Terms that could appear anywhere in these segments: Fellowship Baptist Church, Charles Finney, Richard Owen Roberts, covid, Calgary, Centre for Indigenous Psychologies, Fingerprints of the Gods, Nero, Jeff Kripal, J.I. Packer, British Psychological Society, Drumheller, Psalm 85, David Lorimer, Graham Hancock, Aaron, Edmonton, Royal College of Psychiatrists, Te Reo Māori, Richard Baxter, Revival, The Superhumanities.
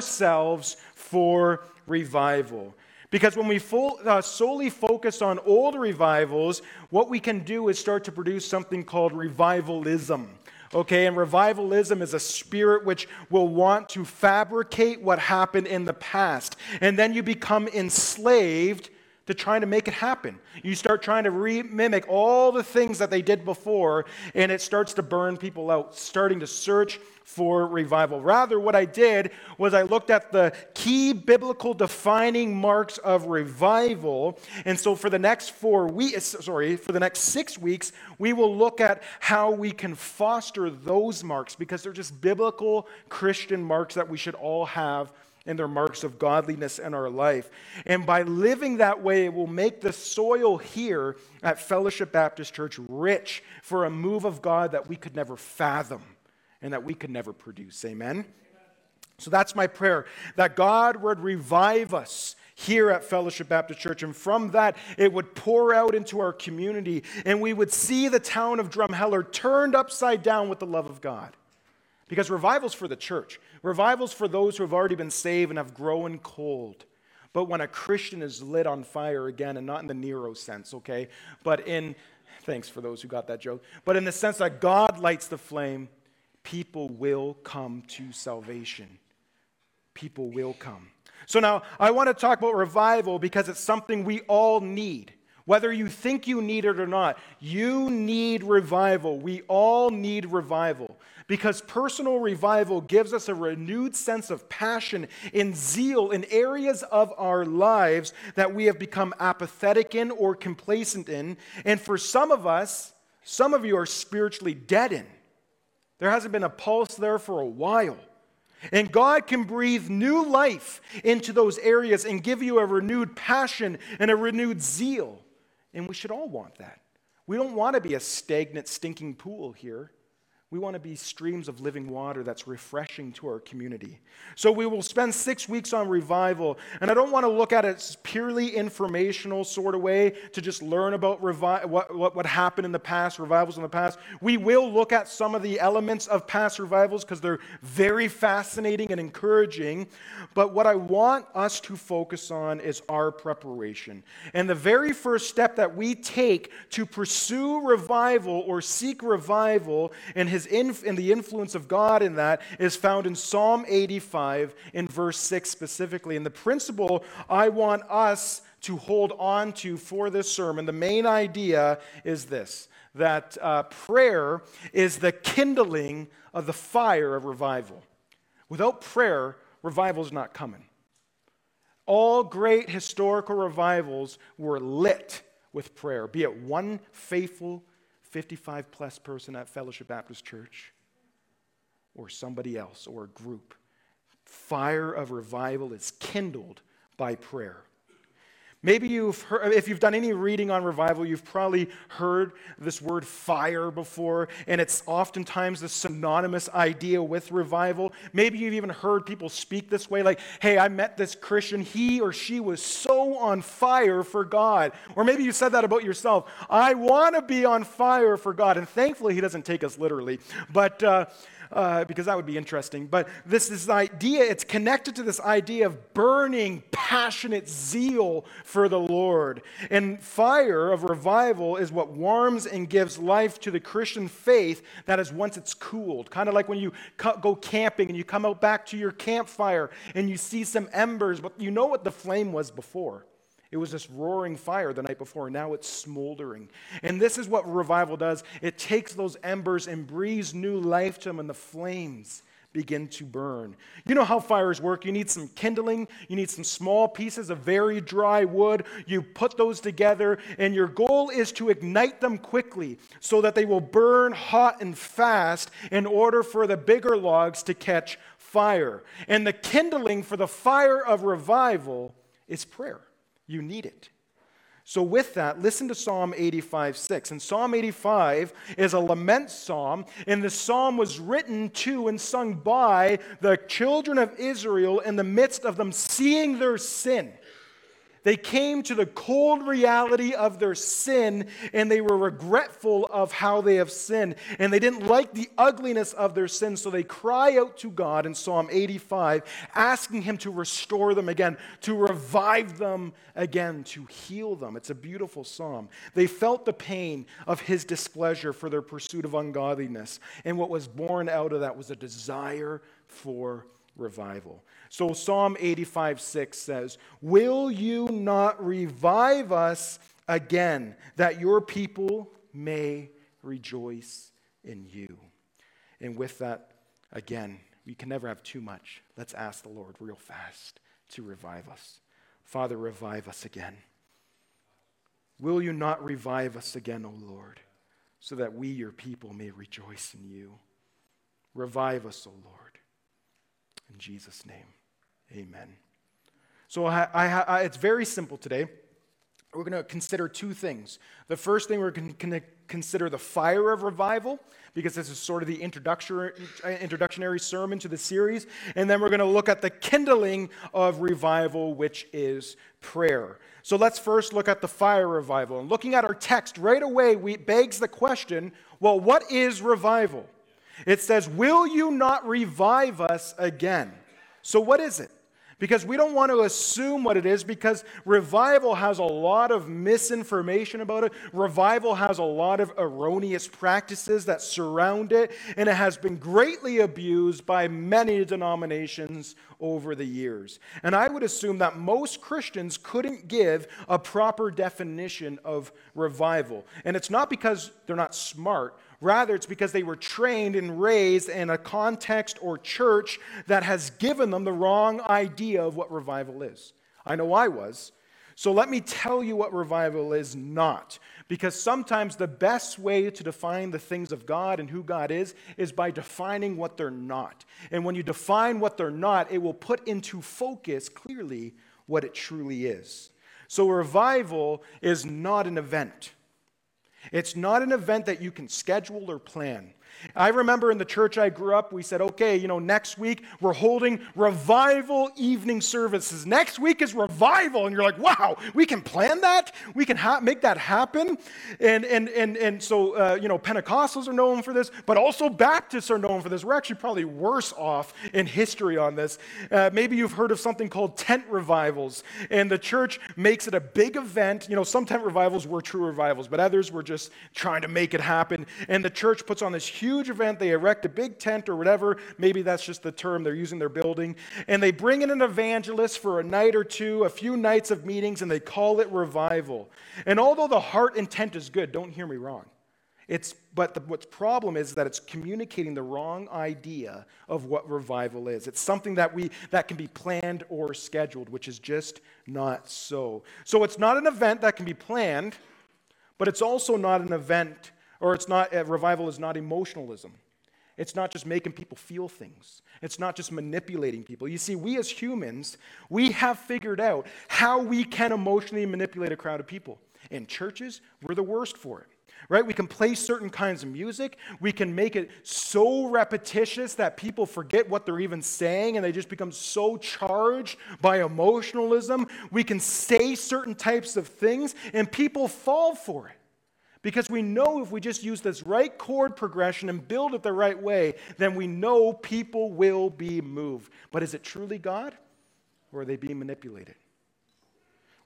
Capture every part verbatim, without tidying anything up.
ourselves for revival. Because when we full, uh, solely focus on old revivals, what we can do is start to produce something called revivalism. Okay, and revivalism is a spirit which will want to fabricate what happened in the past. And then you become enslaved to trying to make it happen. You start trying to re-mimic all the things that they did before, and it starts to burn people out, starting to search for revival. Rather, what I did was I looked at the key biblical defining marks of revival. And so for the next four weeks, sorry, for the next six weeks, we will look at how we can foster those marks, because they're just biblical Christian marks that we should all have, and their marks of godliness in our life. And by living that way, it will make the soil here at Fellowship Baptist Church rich for a move of God that we could never fathom and that we could never produce. Amen? So that's my prayer, that God would revive us here at Fellowship Baptist Church, and from that, it would pour out into our community, and we would see the town of Drumheller turned upside down with the love of God. Because revival's for the church. Revival's for those who have already been saved and have grown cold. But when a Christian is lit on fire again, and not in the Nero sense, okay? But in, thanks for those who got that joke, but in the sense that God lights the flame, people will come to salvation. People will come. So now, I want to talk about revival because it's something we all need. Whether you think you need it or not, you need revival. We all need revival, because personal revival gives us a renewed sense of passion and zeal in areas of our lives that we have become apathetic in or complacent in. And for some of us, some of you are spiritually dead in. There hasn't been a pulse there for a while. And God can breathe new life into those areas and give you a renewed passion and a renewed zeal. And we should all want that. We don't want to be a stagnant, stinking pool here. We want to be streams of living water that's refreshing to our community. So we will spend six weeks on revival. And I don't want to look at it purely informational sort of way to just learn about revi- what, what, what happened in the past, revivals in the past. We will look at some of the elements of past revivals because they're very fascinating and encouraging. But what I want us to focus on is our preparation. And the very first step that we take to pursue revival or seek revival and his Inf- and the influence of God in that is found in Psalm eighty-five in verse six specifically. And the principle I want us to hold on to for this sermon, the main idea is this, that uh, prayer is the kindling of the fire of revival. Without prayer, revival is not coming. All great historical revivals were lit with prayer, be it one faithful fifty-five plus person at Fellowship Baptist Church or somebody else or a group. Fire of revival is kindled by prayer. Maybe you've heard, if you've done any reading on revival, you've probably heard this word fire before, and it's oftentimes the synonymous idea with revival. Maybe you've even heard people speak this way, like, hey, I met this Christian, he or she was so on fire for God. Or maybe you said that about yourself, I want to be on fire for God. And thankfully, he doesn't take us literally, but uh, uh, because that would be interesting. But this, this idea, it's connected to this idea of burning, passionate zeal for the Lord. And fire of revival is what warms and gives life to the Christian faith that is once it's cooled. Kind of like when you go camping and you come out back to your campfire and you see some embers, but you know what the flame was before. It was this roaring fire the night before, and now it's smoldering. And this is what revival does. It takes those embers and breathes new life to them, and the flames begin to burn. You know how fires work. You need some kindling. You need some small pieces of very dry wood. You put those together, and your goal is to ignite them quickly so that they will burn hot and fast in order for the bigger logs to catch fire. And the kindling for the fire of revival is prayer. You need it. So with that, listen to Psalm eighty-five six. And Psalm eighty-five is a lament psalm, and the psalm was written to and sung by the children of Israel in the midst of them seeing their sin. They came to the cold reality of their sin, and they were regretful of how they have sinned. And they didn't like the ugliness of their sin, so they cry out to God in Psalm eighty-five, asking Him to restore them again, to revive them again, to heal them. It's a beautiful psalm. They felt the pain of His displeasure for their pursuit of ungodliness, and what was born out of that was a desire for revival. So Psalm eighty-five six says, "Will you not revive us again, that your people may rejoice in you?" And with that, again, we can never have too much. Let's ask the Lord real fast to revive us. Father, revive us again. Will you not revive us again, O Lord, so that we, your people, may rejoice in you? Revive us, O Lord. In Jesus' name, amen. So I, I, I, it's very simple today. We're going to consider two things. The first thing, we're going to consider the fire of revival, because this is sort of the introductory, introductionary sermon to the series. And then we're going to look at the kindling of revival, which is prayer. So let's first look at the fire revival. And looking at our text right away, we, it begs the question, well, what is revival? It says, "Will you not revive us again?" So what is it? Because we don't want to assume what it is, because revival has a lot of misinformation about it. Revival has a lot of erroneous practices that surround it, and it has been greatly abused by many denominations over the years. And I would assume that most Christians couldn't give a proper definition of revival. And it's not because they're not smart. Rather, it's because they were trained and raised in a context or church that has given them the wrong idea of what revival is. I know I was. So let me tell you what revival is not, because sometimes the best way to define the things of God and who God is is by defining what they're not. And when you define what they're not, it will put into focus clearly what it truly is. So revival is not an event. It's not an event that you can schedule or plan. I remember in the church I grew up, we said, okay, you know, next week we're holding revival evening services. Next week is revival. And you're like, wow, we can plan that? We can ha- make that happen? And and and and so, uh, you know, Pentecostals are known for this, but also Baptists are known for this. We're actually probably worse off in history on this. Uh, maybe you've heard of something called tent revivals, and the church makes it a big event. You know, some tent revivals were true revivals, but others were just trying to make it happen. And the church puts on this huge huge event. They erect a big tent or whatever. Maybe that's just the term they're using, their building. And they bring in an evangelist for a night or two, a few nights of meetings, and they call it revival. And although the heart intent is good, don't hear me wrong. It's But the, what's problem is that it's communicating the wrong idea of what revival is. It's something that we that can be planned or scheduled, which is just not so. So it's not an event that can be planned, but it's also not an event Or it's not, uh, revival is not emotionalism. It's not just making people feel things. It's not just manipulating people. You see, we as humans, we have figured out how we can emotionally manipulate a crowd of people. In churches, we're the worst for it, right? We can play certain kinds of music. We can make it so repetitious that people forget what they're even saying, and they just become so charged by emotionalism. We can say certain types of things, and people fall for it. Because we know if we just use this right chord progression and build it the right way, then we know people will be moved. But is it truly God, or are they being manipulated?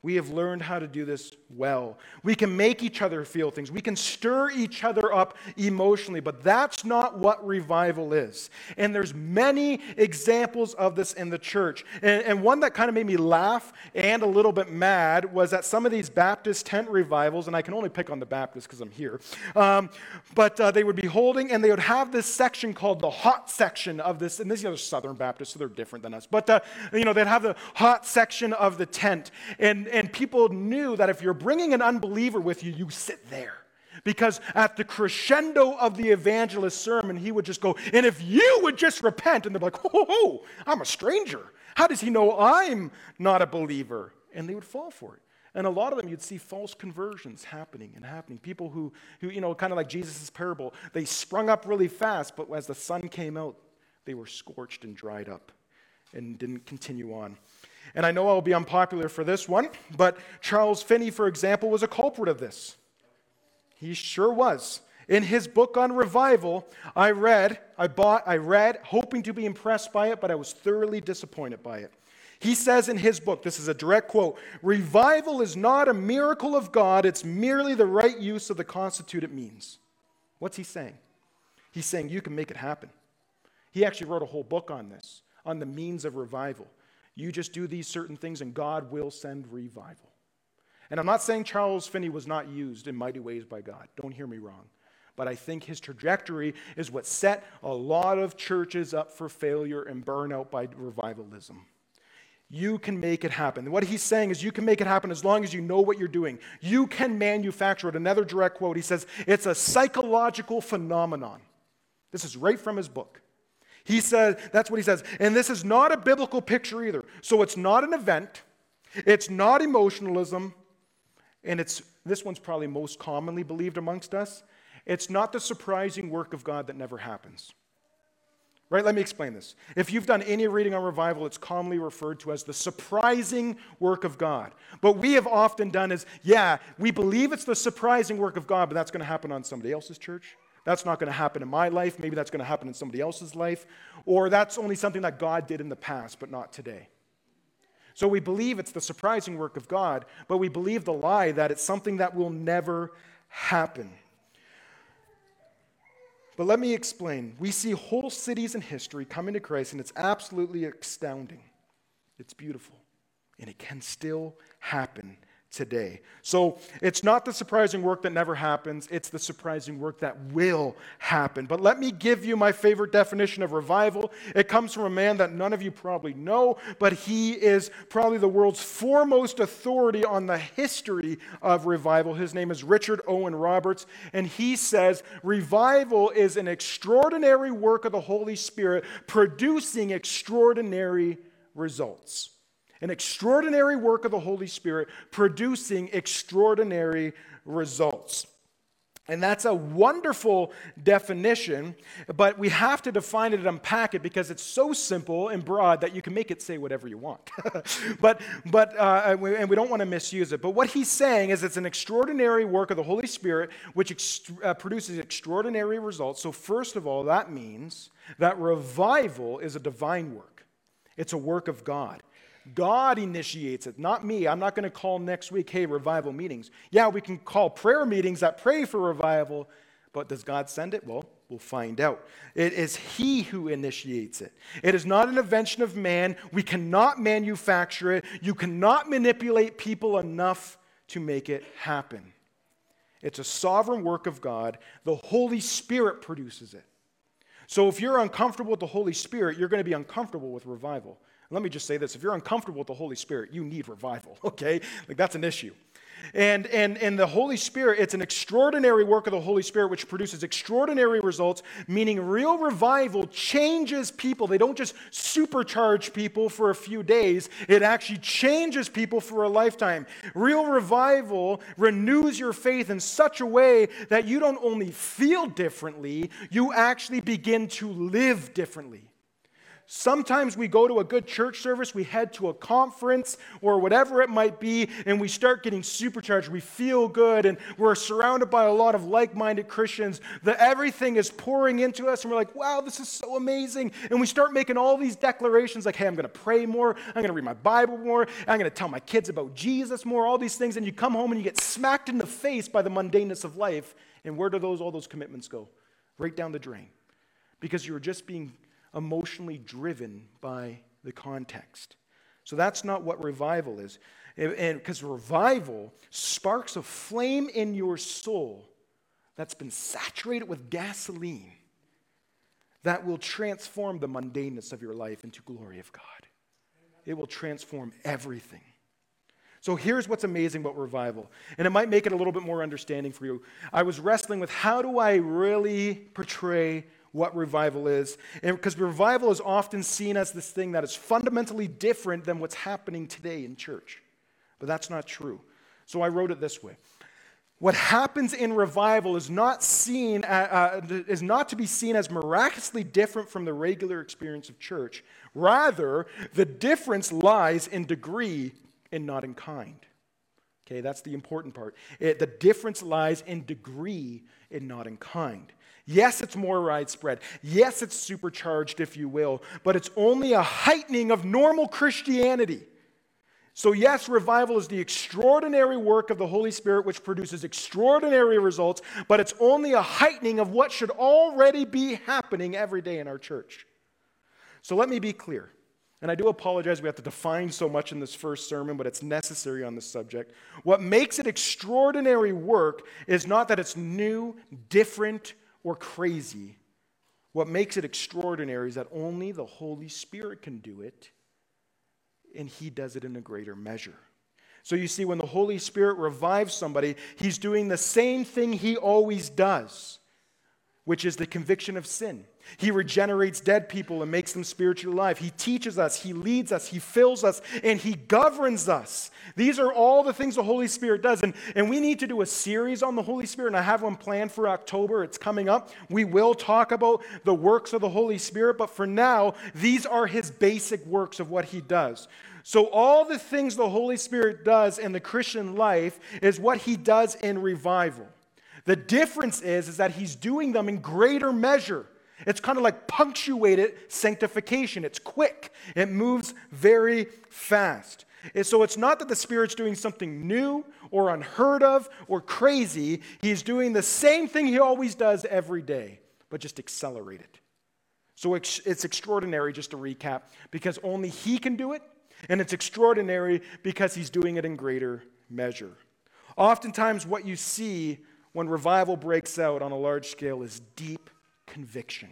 We have learned how to do this well. We can make each other feel things. We can stir each other up emotionally, but that's not what revival is. And there's many examples of this in the church. And, and one that kind of made me laugh and a little bit mad was at some of these Baptist tent revivals, and I can only pick on the Baptists because I'm here, um, but uh, they would be holding, and they would have this section called the hot section of this, and these are Southern Baptists, so they're different than us, but uh, you know, they'd have the hot section of the tent, and And people knew that if you're bringing an unbeliever with you, you sit there. Because at the crescendo of the evangelist sermon, he would just go, "And if you would just repent." And they're like, "Oh, oh, I'm a stranger. How does he know I'm not a believer?" And they would fall for it. And a lot of them, you'd see false conversions happening and happening. People who, who you know, kind of like Jesus' parable, they sprung up really fast, but as the sun came out, they were scorched and dried up and didn't continue on. And I know I'll be unpopular for this one, but Charles Finney, for example, was a culprit of this. He sure was. In his book on revival, I read, I bought, I read, hoping to be impressed by it, but I was thoroughly disappointed by it. He says in his book, this is a direct quote, "Revival is not a miracle of God, it's merely the right use of the constituted means." What's he saying? He's saying you can make it happen. He actually wrote a whole book on this, on the means of revival. You just do these certain things and God will send revival. And I'm not saying Charles Finney was not used in mighty ways by God. Don't hear me wrong. But I think his trajectory is what set a lot of churches up for failure and burnout by revivalism. You can make it happen. What he's saying is you can make it happen as long as you know what you're doing. You can manufacture it. Another direct quote, he says, it's a psychological phenomenon. This is right from his book. He says, that's what he says. And this is not a biblical picture either. So it's not an event. It's not emotionalism. And it's this one's probably most commonly believed amongst us. It's not the surprising work of God that never happens. Right? Let me explain this. If you've done any reading on revival, it's commonly referred to as the surprising work of God. But we have often done is, yeah, we believe it's the surprising work of God, but that's going to happen on somebody else's church. That's not going to happen in my life. Maybe that's going to happen in somebody else's life. Or that's only something that God did in the past, but not today. So we believe it's the surprising work of God, but we believe the lie that it's something that will never happen. But let me explain. We see whole cities in history coming to Christ, and it's absolutely astounding. It's beautiful, and it can still happen today. So it's not the surprising work that never happens. It's the surprising work that will happen. But let me give you my favorite definition of revival. It comes from a man that none of you probably know, but he is probably the world's foremost authority on the history of revival. His name is Richard Owen Roberts, and he says, revival is an extraordinary work of the Holy Spirit producing extraordinary results. An extraordinary work of the Holy Spirit producing extraordinary results. And that's a wonderful definition, but we have to define it and unpack it because it's so simple and broad that you can make it say whatever you want. but but uh, and we don't want to misuse it. But what he's saying is it's an extraordinary work of the Holy Spirit which ex- uh, produces extraordinary results. So first of all, that means that revival is a divine work. It's a work of God. God initiates it, not me. I'm not going to call next week, hey, revival meetings. Yeah, we can call prayer meetings that pray for revival, but does God send it? Well, we'll find out. It is He who initiates it. It is not an invention of man. We cannot manufacture it. You cannot manipulate people enough to make it happen. It's a sovereign work of God. The Holy Spirit produces it. So if you're uncomfortable with the Holy Spirit, you're going to be uncomfortable with revival. Let me just say this. If you're uncomfortable with the Holy Spirit, you need revival, okay? Like, that's an issue. And, and, and the Holy Spirit, it's an extraordinary work of the Holy Spirit which produces extraordinary results, meaning real revival changes people. They don't just supercharge people for a few days. It actually changes people for a lifetime. Real revival renews your faith in such a way that you don't only feel differently, you actually begin to live differently. Sometimes we go to a good church service, we head to a conference or whatever it might be, and we start getting supercharged. We feel good, and we're surrounded by a lot of like-minded Christians. The, everything is pouring into us, and we're like, wow, this is so amazing. And we start making all these declarations like, hey, I'm going to pray more, I'm going to read my Bible more, I'm going to tell my kids about Jesus more, all these things. And you come home and you get smacked in the face by the mundaneness of life. And where do those all those commitments go? Right down the drain. Because you're just being emotionally driven by the context. So that's not what revival is. And because revival sparks a flame in your soul that's been saturated with gasoline that will transform the mundaneness of your life into glory of God. It will transform everything. So here's what's amazing about revival, and it might make it a little bit more understanding for you. I was wrestling with how do I really portray what revival is, and because revival is often seen as this thing that is fundamentally different than what's happening today in church. But that's not true. So I wrote it this way. What happens in revival is not seen uh, is not to be seen as miraculously different from the regular experience of church. Rather, the difference lies in degree and not in kind. Okay, that's the important part. It, the difference lies in degree and not in kind. Yes, it's more widespread. Yes, it's supercharged, if you will, but it's only a heightening of normal Christianity. So yes, revival is the extraordinary work of the Holy Spirit which produces extraordinary results, but it's only a heightening of what should already be happening every day in our church. So let me be clear, and I do apologize we have to define so much in this first sermon, but it's necessary on this subject. What makes it extraordinary work is not that it's new, different, or crazy. What makes it extraordinary is that only the Holy Spirit can do it, and he does it in a greater measure. So you see, when the Holy Spirit revives somebody, he's doing the same thing he always does, which is the conviction of sin. He regenerates dead people and makes them spiritually alive. He teaches us, he leads us, he fills us, and he governs us. These are all the things the Holy Spirit does. And, and we need to do a series on the Holy Spirit, and I have one planned for October. It's coming up. We will talk about the works of the Holy Spirit, but for now, these are his basic works of what he does. So all the things the Holy Spirit does in the Christian life is what he does in revival. The difference is, is that he's doing them in greater measure. It's kind of like punctuated sanctification. It's quick. It moves very fast. And so it's not that the Spirit's doing something new or unheard of or crazy. He's doing the same thing he always does every day, but just accelerated. So it's extraordinary, just to recap, because only he can do it, and it's extraordinary because he's doing it in greater measure. Oftentimes what you see when revival breaks out on a large scale is deep conviction.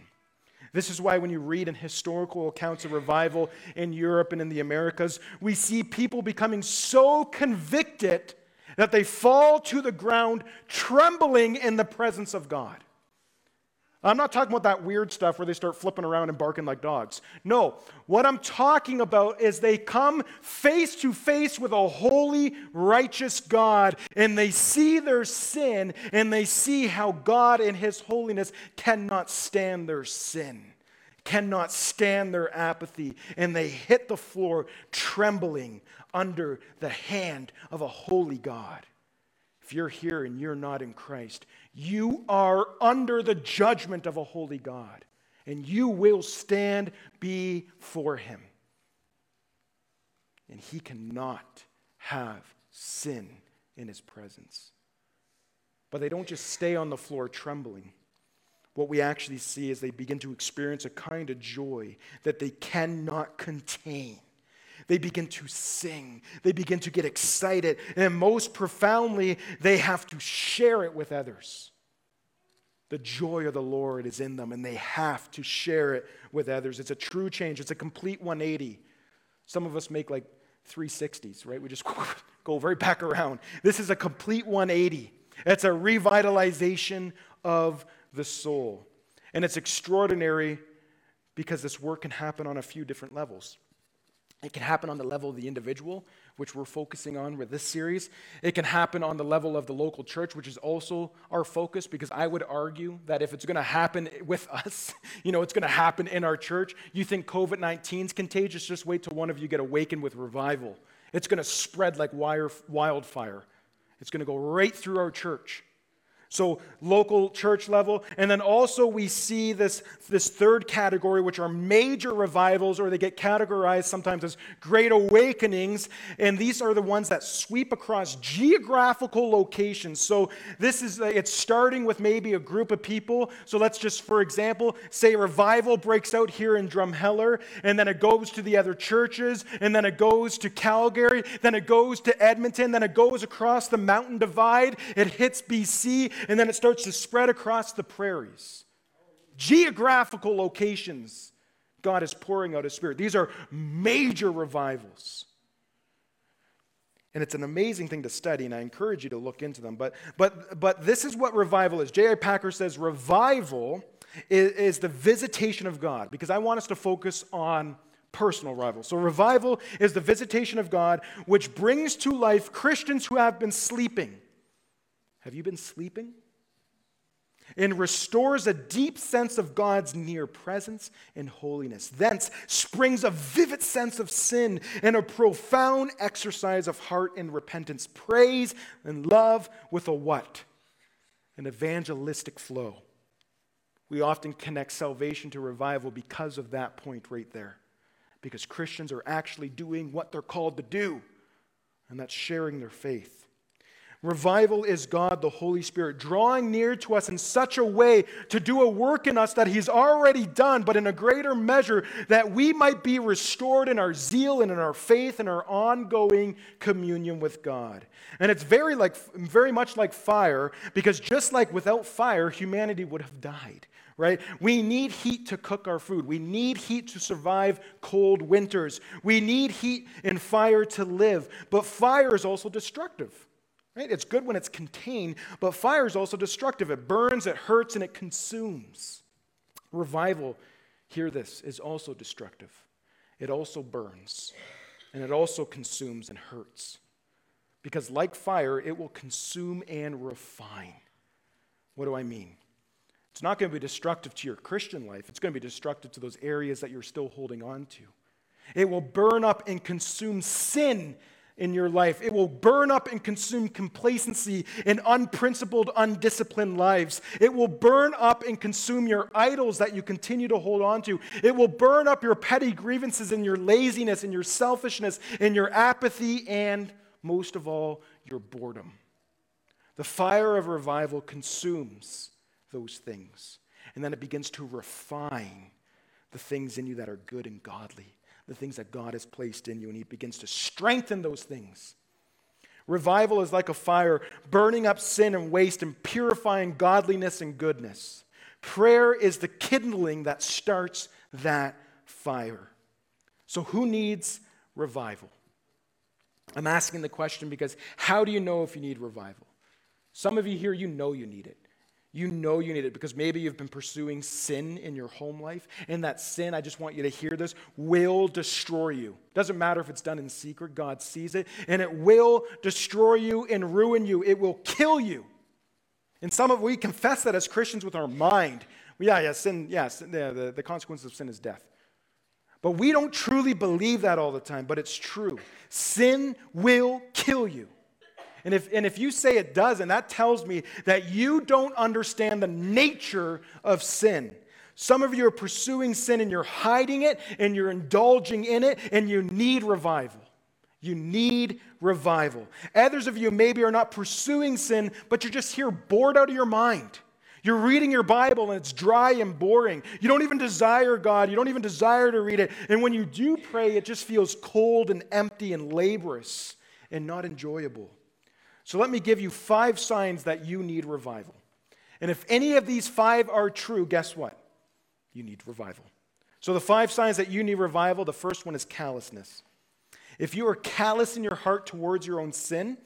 This is why when you read in historical accounts of revival in Europe and in the Americas, we see people becoming so convicted that they fall to the ground trembling in the presence of God. I'm not talking about that weird stuff where they start flipping around and barking like dogs. No, what I'm talking about is they come face to face with a holy, righteous God, and they see their sin, and they see how God in his holiness cannot stand their sin, cannot stand their apathy, and they hit the floor trembling under the hand of a holy God. If you're here and you're not in Christ, you are under the judgment of a holy God, and you will stand before him. And he cannot have sin in his presence. But they don't just stay on the floor trembling. What we actually see is they begin to experience a kind of joy that they cannot contain. They begin to sing. They begin to get excited. And most profoundly, they have to share it with others. The joy of the Lord is in them, and they have to share it with others. It's a true change. It's a complete one eighty. Some of us make like three sixties, right? We just go right back around. This is a complete one eighty. It's a revitalization of the soul. And it's extraordinary because this work can happen on a few different levels. It can happen on the level of the individual, which we're focusing on with this series. It can happen on the level of the local church, which is also our focus, because I would argue that if it's going to happen with us, you know, it's going to happen in our church. You think covid nineteen is contagious? Just wait till one of you get awakened with revival. It's going to spread like wildfire. It's going to go right through our church. So local church level. And then also we see this, this third category, which are major revivals, or they get categorized sometimes as great awakenings. And these are the ones that sweep across geographical locations. So this is, it's starting with maybe a group of people. So let's just, for example, say revival breaks out here in Drumheller, and then it goes to the other churches, and then it goes to Calgary, then it goes to Edmonton, then it goes across the mountain divide, it hits B C, and then it starts to spread across the prairies. Geographical locations, God is pouring out his Spirit. These are major revivals. And it's an amazing thing to study, and I encourage you to look into them. But but but this is what revival is. J I Packer says revival is, is the visitation of God, because I want us to focus on personal revival. So revival is the visitation of God, which brings to life Christians who have been sleeping. Have you been sleeping? And restores a deep sense of God's near presence and holiness. Thence springs a vivid sense of sin and a profound exercise of heart and repentance, praise and love with a what? An evangelistic flow. We often connect salvation to revival because of that point right there. Because Christians are actually doing what they're called to do, and that's sharing their faith. Revival is God, the Holy Spirit, drawing near to us in such a way to do a work in us that he's already done, but in a greater measure that we might be restored in our zeal and in our faith and our ongoing communion with God. And it's very like, very much like fire, because just like without fire, humanity would have died. Right? We need heat to cook our food. We need heat to survive cold winters. We need heat and fire to live. But fire is also destructive. Right? It's good when it's contained, but fire is also destructive. It burns, it hurts, and it consumes. Revival, hear this, is also destructive. It also burns, and it also consumes and hurts. Because like fire, it will consume and refine. What do I mean? It's not going to be destructive to your Christian life. It's going to be destructive to those areas that you're still holding on to. It will burn up and consume sin in your life. It will burn up and consume complacency in unprincipled, undisciplined lives. It will burn up and consume your idols that you continue to hold on to. It will burn up your petty grievances and your laziness and your selfishness and your apathy and, most of all, your boredom. The fire of revival consumes those things, and then it begins to refine the things in you that are good and godly. The things that God has placed in you, and he begins to strengthen those things. Revival is like a fire, burning up sin and waste and purifying godliness and goodness. Prayer is the kindling that starts that fire. So who needs revival? I'm asking the question because how do you know if you need revival? Some of you here, you know you need it. You know you need it because maybe you've been pursuing sin in your home life, and that sin, I just want you to hear this, will destroy you. Doesn't matter if it's done in secret, God sees it, and it will destroy you and ruin you. It will kill you. And some of we confess that as Christians with our mind. Yeah, yeah, sin, yeah, sin, yeah the, the consequence of sin is death. But we don't truly believe that all the time, but it's true. Sin will kill you. And if, and if you say it doesn't, that tells me that you don't understand the nature of sin. Some of you are pursuing sin and you're hiding it and you're indulging in it and you need revival. You need revival. Others of you maybe are not pursuing sin, but you're just here bored out of your mind. You're reading your Bible and it's dry and boring. You don't even desire God. You don't even desire to read it. And when you do pray, it just feels cold and empty and laborious and not enjoyable. So let me give you five signs that you need revival. And if any of these five are true, guess what? You need revival. So the five signs that you need revival, the first one is callousness. If you are callous in your heart towards your own sin,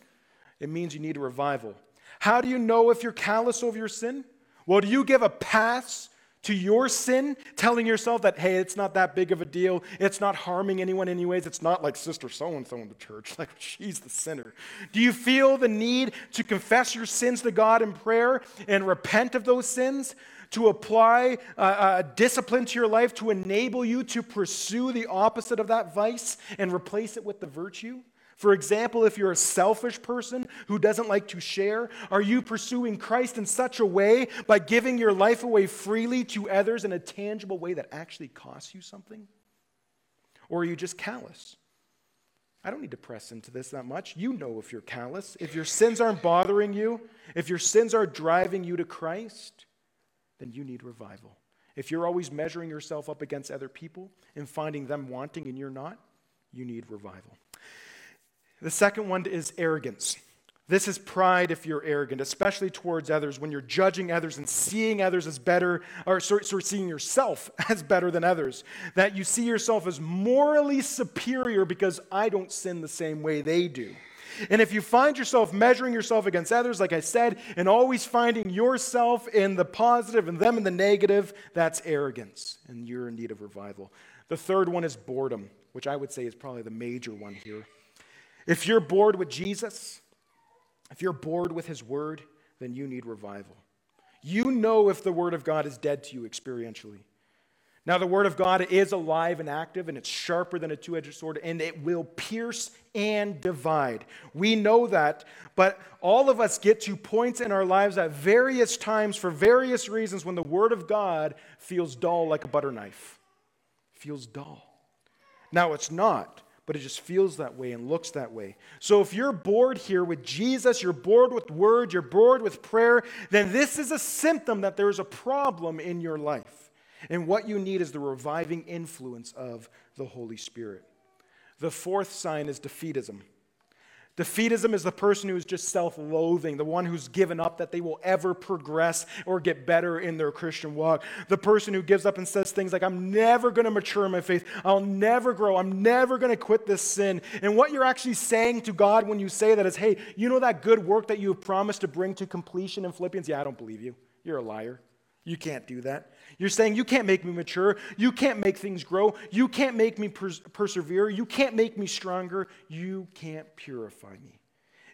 it means you need a revival. How do you know if you're callous over your sin? Well, do you give a pass to your sin, telling yourself that, hey, it's not that big of a deal, it's not harming anyone anyways, it's not like sister so-and-so in the church, like she's the sinner. Do you feel the need to confess your sins to God in prayer and repent of those sins, to apply uh, uh, discipline to your life to enable you to pursue the opposite of that vice and replace it with the virtue? For example, if you're a selfish person who doesn't like to share, are you pursuing Christ in such a way by giving your life away freely to others in a tangible way that actually costs you something? Or are you just callous? I don't need to press into this that much. You know if you're callous. If your sins aren't bothering you, if your sins are driving you to Christ, then you need revival. If you're always measuring yourself up against other people and finding them wanting and you're not, you need revival. The second one is arrogance. This is pride if you're arrogant, especially towards others, when you're judging others and seeing others as better, or sorry, sorry, seeing yourself as better than others, that you see yourself as morally superior because I don't sin the same way they do. And if you find yourself measuring yourself against others, like I said, and always finding yourself in the positive and them in the negative, that's arrogance, and you're in need of revival. The third one is boredom, which I would say is probably the major one here. If you're bored with Jesus, if you're bored with his word, then you need revival. You know if the Word of God is dead to you experientially. Now, the Word of God is alive and active, and it's sharper than a two-edged sword, and it will pierce and divide. We know that, but all of us get to points in our lives at various times for various reasons when the Word of God feels dull like a butter knife. It feels dull. Now, it's not, but it just feels that way and looks that way. So if you're bored here with Jesus, you're bored with Word, you're bored with prayer, then this is a symptom that there is a problem in your life. And what you need is the reviving influence of the Holy Spirit. The fourth sign is defeatism. Defeatism is the person who is just self-loathing, the one who's given up that they will ever progress or get better in their Christian walk. The person who gives up and says things like, I'm never going to mature in my faith. I'll never grow. I'm never going to quit this sin. And what you're actually saying to God when you say that is, hey, you know that good work that you have promised to bring to completion in Philippians? Yeah, I don't believe you. You're a liar. You can't do that. You're saying you can't make me mature. You can't make things grow. You can't make me pers- persevere. You can't make me stronger. You can't purify me.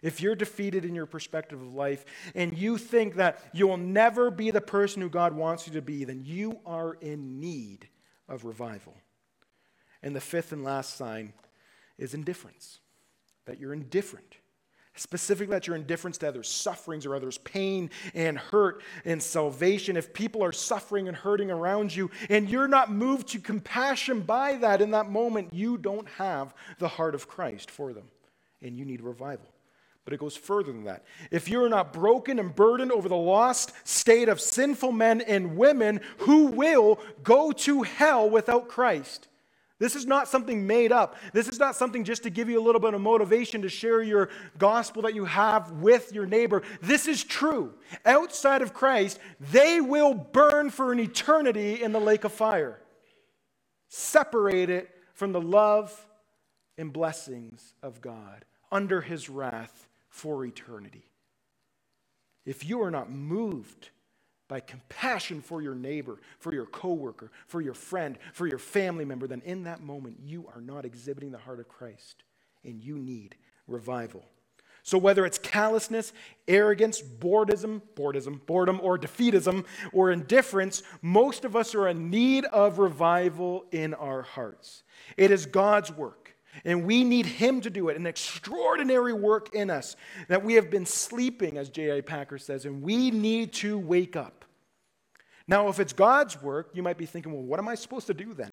If you're defeated in your perspective of life and you think that you will never be the person who God wants you to be, then you are in need of revival. And the fifth and last sign is indifference, that you're indifferent. Specifically, that your indifference to others' sufferings or others' pain and hurt and salvation. If people are suffering and hurting around you and you're not moved to compassion by that in that moment, you don't have the heart of Christ for them, and you need revival. But it goes further than that. If you're not broken and burdened over the lost state of sinful men and women who will go to hell without Christ. This is not something made up. This is not something just to give you a little bit of motivation to share your gospel that you have with your neighbor. This is true. Outside of Christ, they will burn for an eternity in the lake of fire, separated from the love and blessings of God, under His wrath for eternity. If you are not moved by compassion for your neighbor, for your coworker, for your friend, for your family member, then in that moment you are not exhibiting the heart of Christ, and you need revival. So whether it's callousness, arrogance, boredom, boredom, boredom, or defeatism, or indifference, most of us are in need of revival in our hearts. It is God's work. And we need Him to do it, an extraordinary work in us that we have been sleeping, as J I. Packer says, and we need to wake up. Now, if it's God's work, you might be thinking, well, what am I supposed to do then?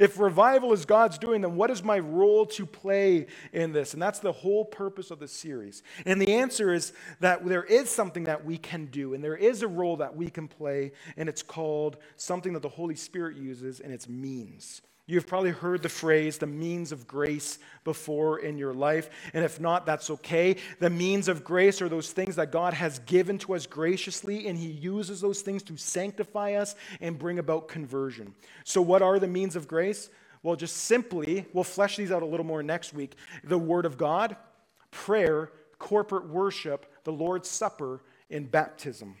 If revival is God's doing, then what is my role to play in this? And that's the whole purpose of the series. And the answer is that there is something that we can do, and there is a role that we can play, and it's called something that the Holy Spirit uses, and it's means. You've probably heard the phrase, the means of grace, before in your life. And if not, that's okay. The means of grace are those things that God has given to us graciously, and He uses those things to sanctify us and bring about conversion. So what are the means of grace? Well, just simply, we'll flesh these out a little more next week. The Word of God, prayer, corporate worship, the Lord's Supper, and baptism.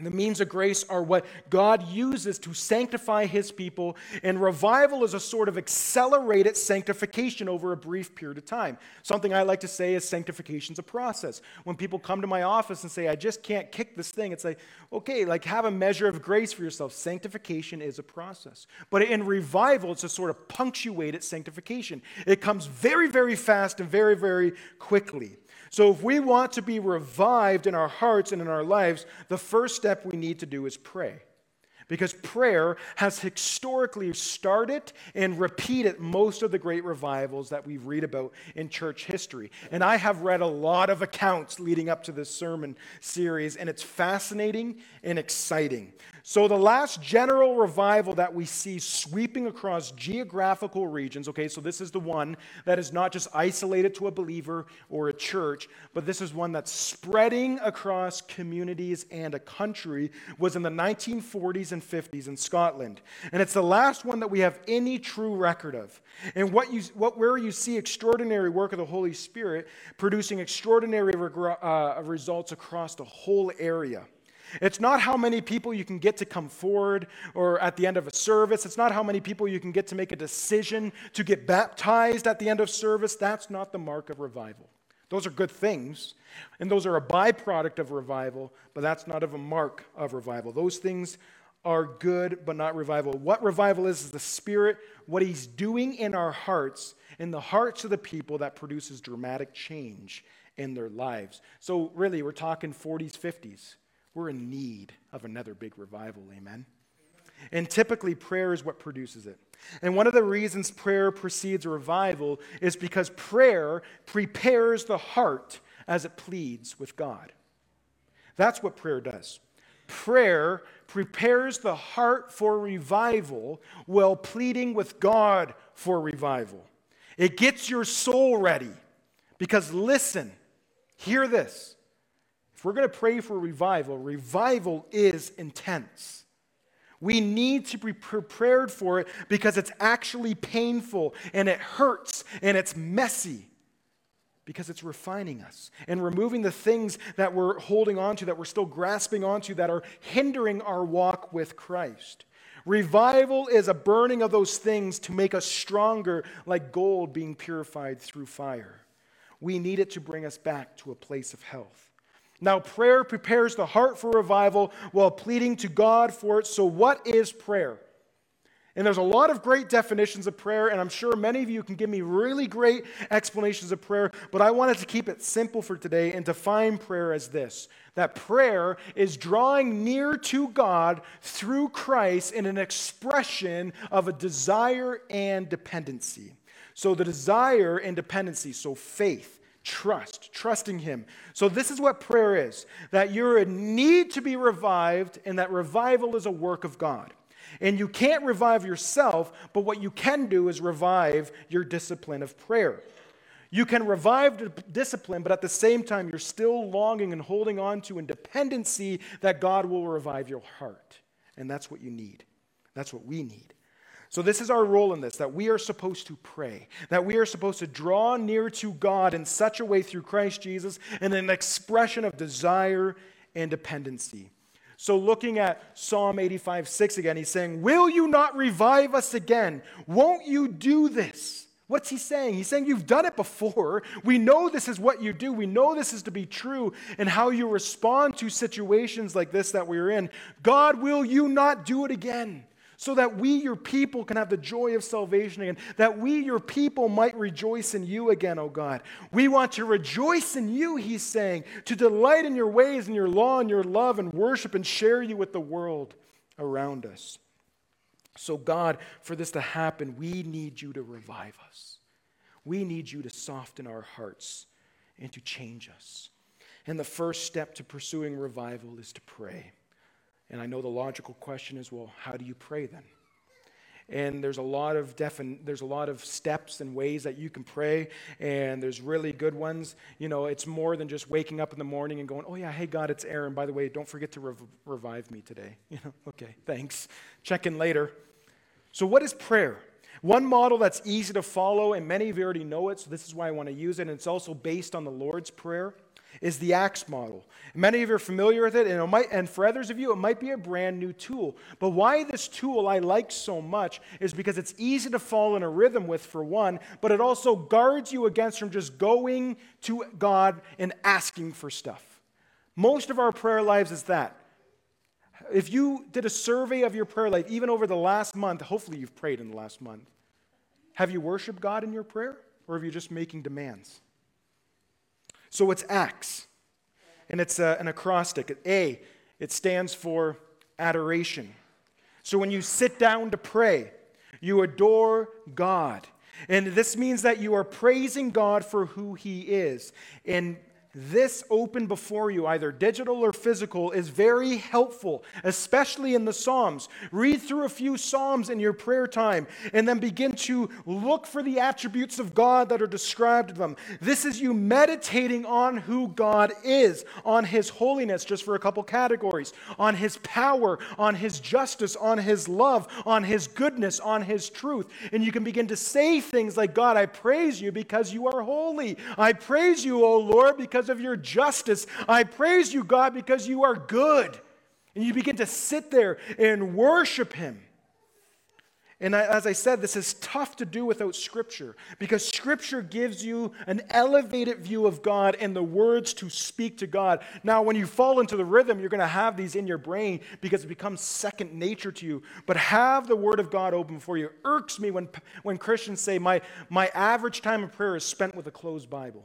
The means of grace are what God uses to sanctify His people, and revival is a sort of accelerated sanctification over a brief period of time. Something I like to say is sanctification's a process. When people come to my office and say, I just can't kick this thing, it's like, okay, like have a measure of grace for yourself. Sanctification is a process. But in revival, it's a sort of punctuated sanctification. It comes very, very fast and very, very quickly. So if we want to be revived in our hearts and in our lives, the first step we need to do is pray. Because prayer has historically started and repeated most of the great revivals that we read about in church history. And I have read a lot of accounts leading up to this sermon series, and it's fascinating and exciting. So the last general revival that we see sweeping across geographical regions, okay, so this is the one that is not just isolated to a believer or a church, but this is one that's spreading across communities and a country, was in the nineteen forties and fifties in Scotland. And it's the last one that we have any true record of. And what you, what, where you see extraordinary work of the Holy Spirit producing extraordinary regre- uh, results across the whole area. It's not how many people you can get to come forward or at the end of a service. It's not how many people you can get to make a decision to get baptized at the end of service. That's not the mark of revival. Those are good things, and those are a byproduct of revival, but that's not of a mark of revival. Those things are good, but not revival. What revival is, is the Spirit, what He's doing in our hearts, in the hearts of the people, that produces dramatic change in their lives. So really, we're talking forties, fifties. We're in need of another big revival, amen? And typically, prayer is what produces it. And one of the reasons prayer precedes revival is because prayer prepares the heart as it pleads with God. That's what prayer does. Prayer prepares the heart for revival while pleading with God for revival. It gets your soul ready because, listen, hear this. If we're going to pray for revival, revival is intense. We need to be prepared for it because it's actually painful and it hurts and it's messy because it's refining us and removing the things that we're holding on to, that we're still grasping onto, that are hindering our walk with Christ. Revival is a burning of those things to make us stronger, like gold being purified through fire. We need it to bring us back to a place of health. Now, prayer prepares the heart for revival while pleading to God for it. So what is prayer? And there's a lot of great definitions of prayer, and I'm sure many of you can give me really great explanations of prayer, but I wanted to keep it simple for today and define prayer as this, that prayer is drawing near to God through Christ in an expression of a desire and dependency. So the desire and dependency, so faith. Trust, trusting Him. So this is what prayer is, that you're in need to be revived and that revival is a work of God. And you can't revive yourself, but what you can do is revive your discipline of prayer. You can revive the discipline, but at the same time, you're still longing and holding on to in dependency that God will revive your heart. And that's what you need. That's what we need. So this is our role in this, that we are supposed to pray, that we are supposed to draw near to God in such a way through Christ Jesus in an expression of desire and dependency. So looking at Psalm eighty-five, six again, he's saying, will you not revive us again? Won't you do this? What's he saying? He's saying you've done it before. We know this is what you do. We know this is to be true and how you respond to situations like this that we're in. God, will you not do it again? So that we, your people, can have the joy of salvation again, that we, your people, might rejoice in you again, O God. We want to rejoice in you, he's saying, to delight in your ways and your law and your love and worship and share you with the world around us. So God, for this to happen, we need you to revive us. We need you to soften our hearts and to change us. And the first step to pursuing revival is to pray. And I know the logical question is, well, how do you pray then? And there's a lot of defin- there's a lot of steps and ways that you can pray, and there's really good ones. You know, it's more than just waking up in the morning and going, oh yeah, hey God, it's Aaron. By the way, don't forget to rev- revive me today. You know, okay, thanks. Check in later. So what is prayer? One model that's easy to follow, and many of you already know it, so this is why I want to use it, and it's also based on the Lord's Prayer, is the ACTS model. Many of you are familiar with it, and, it might, and for others of you, it might be a brand new tool. But why this tool I like so much is because it's easy to fall in a rhythm with, for one, but it also guards you against from just going to God and asking for stuff. Most of our prayer lives is that. If you did a survey of your prayer life, even over the last month, hopefully you've prayed in the last month, have you worshiped God in your prayer, or have you just making demands? So it's ACTS, and it's a, an acrostic. A, it stands for adoration. So when you sit down to pray, you adore God. And this means that you are praising God for who He is. And this open before you, either digital or physical, is very helpful, especially in the Psalms. Read through a few Psalms in your prayer time, and then begin to look for the attributes of God that are described to them. This is you meditating on who God is, on His holiness, just for a couple categories, on His power, on His justice, on His love, on His goodness, on His truth. And you can begin to say things like, God, I praise you because you are holy. I praise you, O Lord, because of your justice. I praise you, God, because you are good. And you begin to sit there and worship Him. And I, as I said, this is tough to do without Scripture, because Scripture gives you an elevated view of God and the words to speak to God. Now, when you fall into the rhythm, you're going to have these in your brain because it becomes second nature to you. But have the Word of God open for you. It irks me when, when Christians say, my, my average time of prayer is spent with a closed Bible.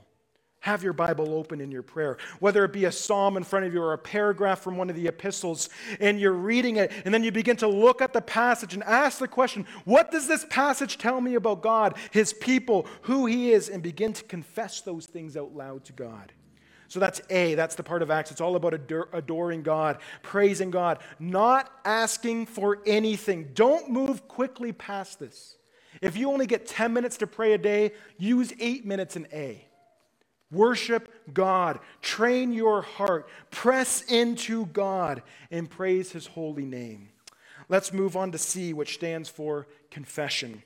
Have your Bible open in your prayer, whether it be a psalm in front of you or a paragraph from one of the epistles, and you're reading it, and then you begin to look at the passage and ask the question, what does this passage tell me about God, His people, who He is, and begin to confess those things out loud to God. So that's A, that's the part of Acts. It's all about ador- adoring God, praising God, not asking for anything. Don't move quickly past this. If you only get ten minutes to pray a day, use eight minutes in A. Worship God, train your heart, press into God, and praise His holy name. Let's move on to C, which stands for confession.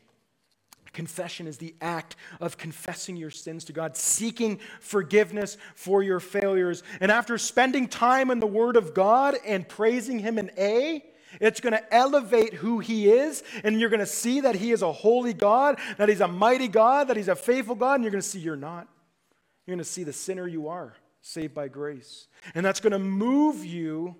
Confession is the act of confessing your sins to God, seeking forgiveness for your failures. And after spending time in the Word of God and praising Him in A, it's going to elevate who He is, and you're going to see that He is a holy God, that He's a mighty God, that He's a faithful God, and you're going to see you're not. You're going to see the sinner you are, saved by grace. And that's going to move you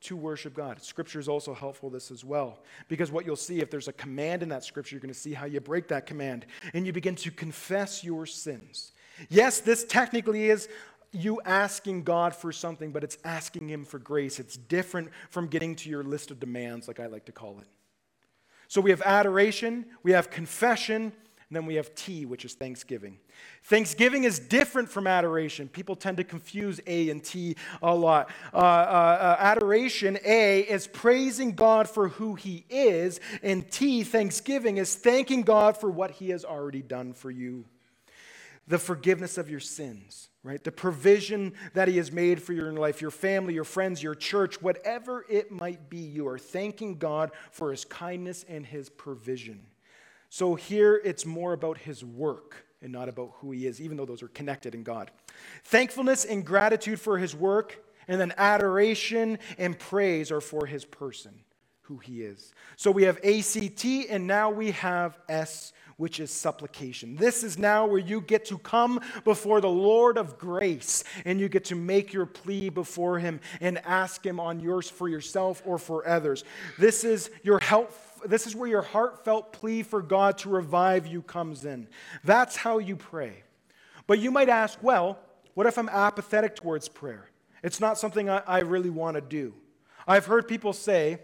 to worship God. Scripture is also helpful this as well, because what you'll see, if there's a command in that Scripture, you're going to see how you break that command, and you begin to confess your sins. Yes, this technically is you asking God for something, but it's asking Him for grace. It's different from getting to your list of demands, like I like to call it. So we have adoration, we have confession, and then we have T, which is thanksgiving. Thanksgiving is different from adoration. People tend to confuse A and T a lot. Uh, uh, uh, adoration, A, is praising God for who He is, and T, thanksgiving, is thanking God for what He has already done for you. The forgiveness of your sins, right? The provision that He has made for your life, your family, your friends, your church, whatever it might be, you are thanking God for His kindness and His provision. So here it's more about His work and not about who He is, even though those are connected in God. Thankfulness and gratitude for His work, and then adoration and praise are for His person, who He is. So we have A C T, and now we have S, which is supplication. This is now where you get to come before the Lord of grace, and you get to make your plea before Him and ask Him on yours for yourself or for others. This is your help. This is where your heartfelt plea for God to revive you comes in. That's how you pray. But you might ask, well, what if I'm apathetic towards prayer? It's not something I, I really want to do. I've heard people say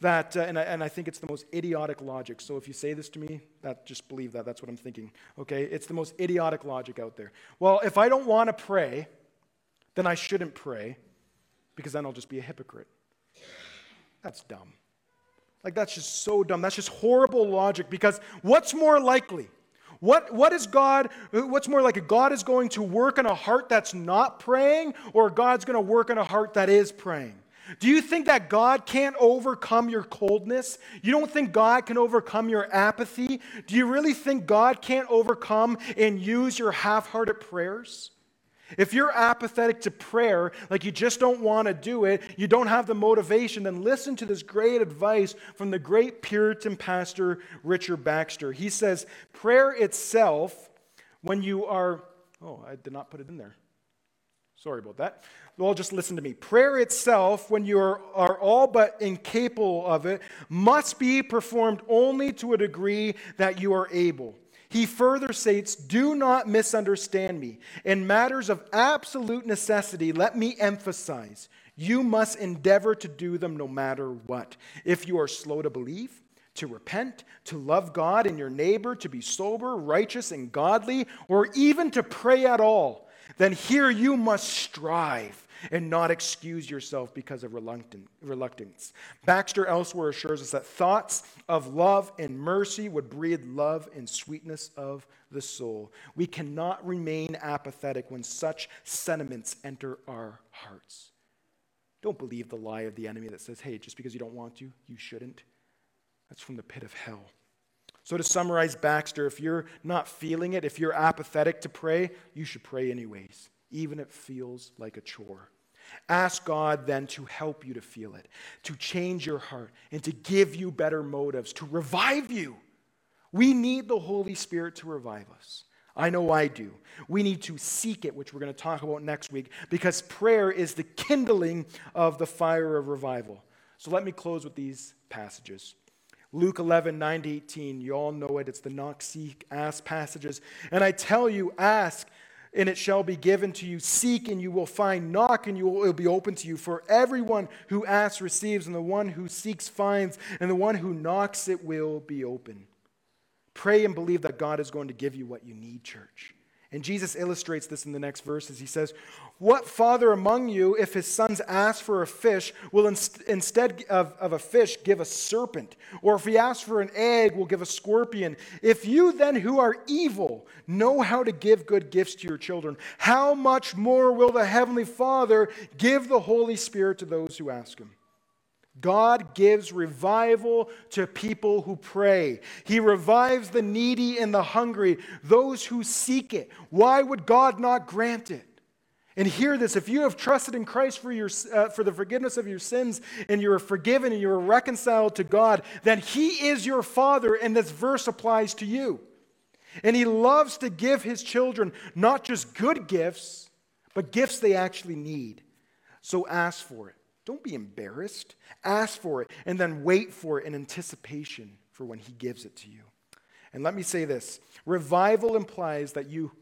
that, uh, and, I, and I think it's the most idiotic logic. So if you say this to me, that, just believe that. That's what I'm thinking. Okay? It's the most idiotic logic out there. Well, if I don't want to pray, then I shouldn't pray, because then I'll just be a hypocrite. That's dumb. Like, that's just so dumb. That's just horrible logic, because what's more likely? What what is God, what's more like God is going to work in a heart that's not praying, or God's going to work in a heart that is praying? Do you think that God can't overcome your coldness? You don't think God can overcome your apathy? Do you really think God can't overcome and use your half-hearted prayers? If you're apathetic to prayer, like you just don't want to do it, you don't have the motivation, then listen to this great advice from the great Puritan pastor, Richard Baxter. He says, prayer itself, when you are, oh, I did not put it in there. Sorry about that. Well, just listen to me. Prayer itself, when you are, are all but incapable of it, must be performed only to a degree that you are able. He further states, do not misunderstand me. In matters of absolute necessity, let me emphasize, you must endeavor to do them no matter what. If you are slow to believe, to repent, to love God and your neighbor, to be sober, righteous, and godly, or even to pray at all, then here you must strive and not excuse yourself because of reluctance. Baxter elsewhere assures us that thoughts of love and mercy would breed love and sweetness of the soul. We cannot remain apathetic when such sentiments enter our hearts. Don't believe the lie of the enemy that says, hey, just because you don't want to, you shouldn't. That's from the pit of hell. So to summarize Baxter, if you're not feeling it, if you're apathetic to pray, you should pray anyways, even if it feels like a chore. Ask God then to help you to feel it, to change your heart, and to give you better motives, to revive you. We need the Holy Spirit to revive us. I know I do. We need to seek it, which we're going to talk about next week, because prayer is the kindling of the fire of revival. So let me close with these passages. Luke eleven, nine to eighteen, you all know it. It's the knock, seek, ask passages. And I tell you, ask, and it shall be given to you. Seek, and you will find. Knock, and you will, it will be open to you. For everyone who asks receives, and the one who seeks finds, and the one who knocks it will be open. Pray and believe that God is going to give you what you need, church. And Jesus illustrates this in the next verses. He says, what father among you, if his sons ask for a fish, will inst- instead of, of a fish give a serpent? Or if he asks for an egg, will give a scorpion? If you then, who are evil, know how to give good gifts to your children, how much more will the Heavenly Father give the Holy Spirit to those who ask him? God gives revival to people who pray. He revives the needy and the hungry, those who seek it. Why would God not grant it? And hear this, if you have trusted in Christ for your uh, for the forgiveness of your sins, and you are forgiven and you are reconciled to God, then He is your Father, and this verse applies to you. And He loves to give His children not just good gifts, but gifts they actually need. So ask for it. Don't be embarrassed. Ask for it and then wait for it in anticipation for when He gives it to you. And let me say this. Revival implies that you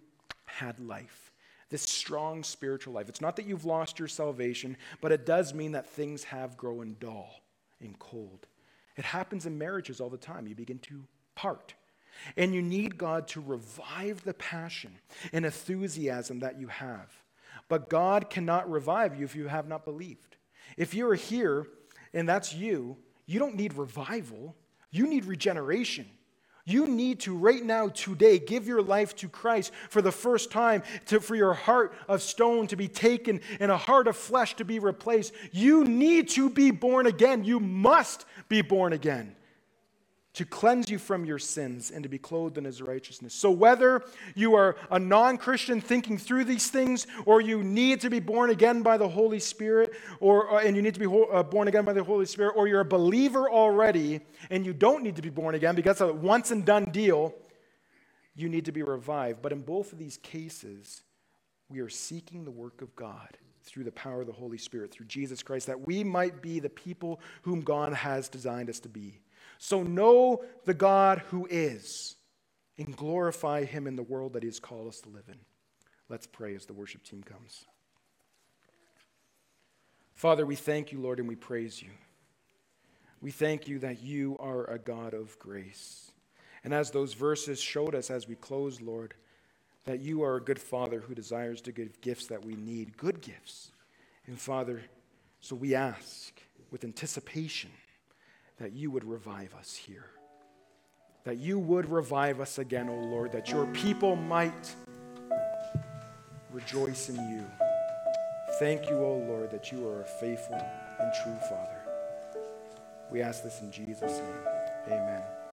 had life, this strong spiritual life. It's not that you've lost your salvation, but it does mean that things have grown dull and cold. It happens in marriages all the time. You begin to part. And you need God to revive the passion and enthusiasm that you have. But God cannot revive you if you have not believed. If you're here and that's you, you don't need revival. You need regeneration. You need to right now, today, give your life to Christ for the first time, to, for your heart of stone to be taken and a heart of flesh to be replaced. You need to be born again. You must be born again to cleanse you from your sins and to be clothed in His righteousness. So whether you are a non-Christian thinking through these things, or you need to be born again by the Holy Spirit, or and you need to be ho- uh, born again by the Holy Spirit, or you're a believer already and you don't need to be born again because that's a once and done deal, you need to be revived. But in both of these cases, we are seeking the work of God through the power of the Holy Spirit, through Jesus Christ, that we might be the people whom God has designed us to be. So know the God who is, and glorify Him in the world that He has called us to live in. Let's pray as the worship team comes. Father, we thank You, Lord, and we praise You. We thank You that You are a God of grace. And as those verses showed us as we close, Lord, that You are a good Father who desires to give gifts that we need, good gifts. And Father, so we ask with anticipation that You would revive us here, that You would revive us again, O Lord, that Your people might rejoice in You. Thank You, O Lord, that You are a faithful and true Father. We ask this in Jesus' name. Amen.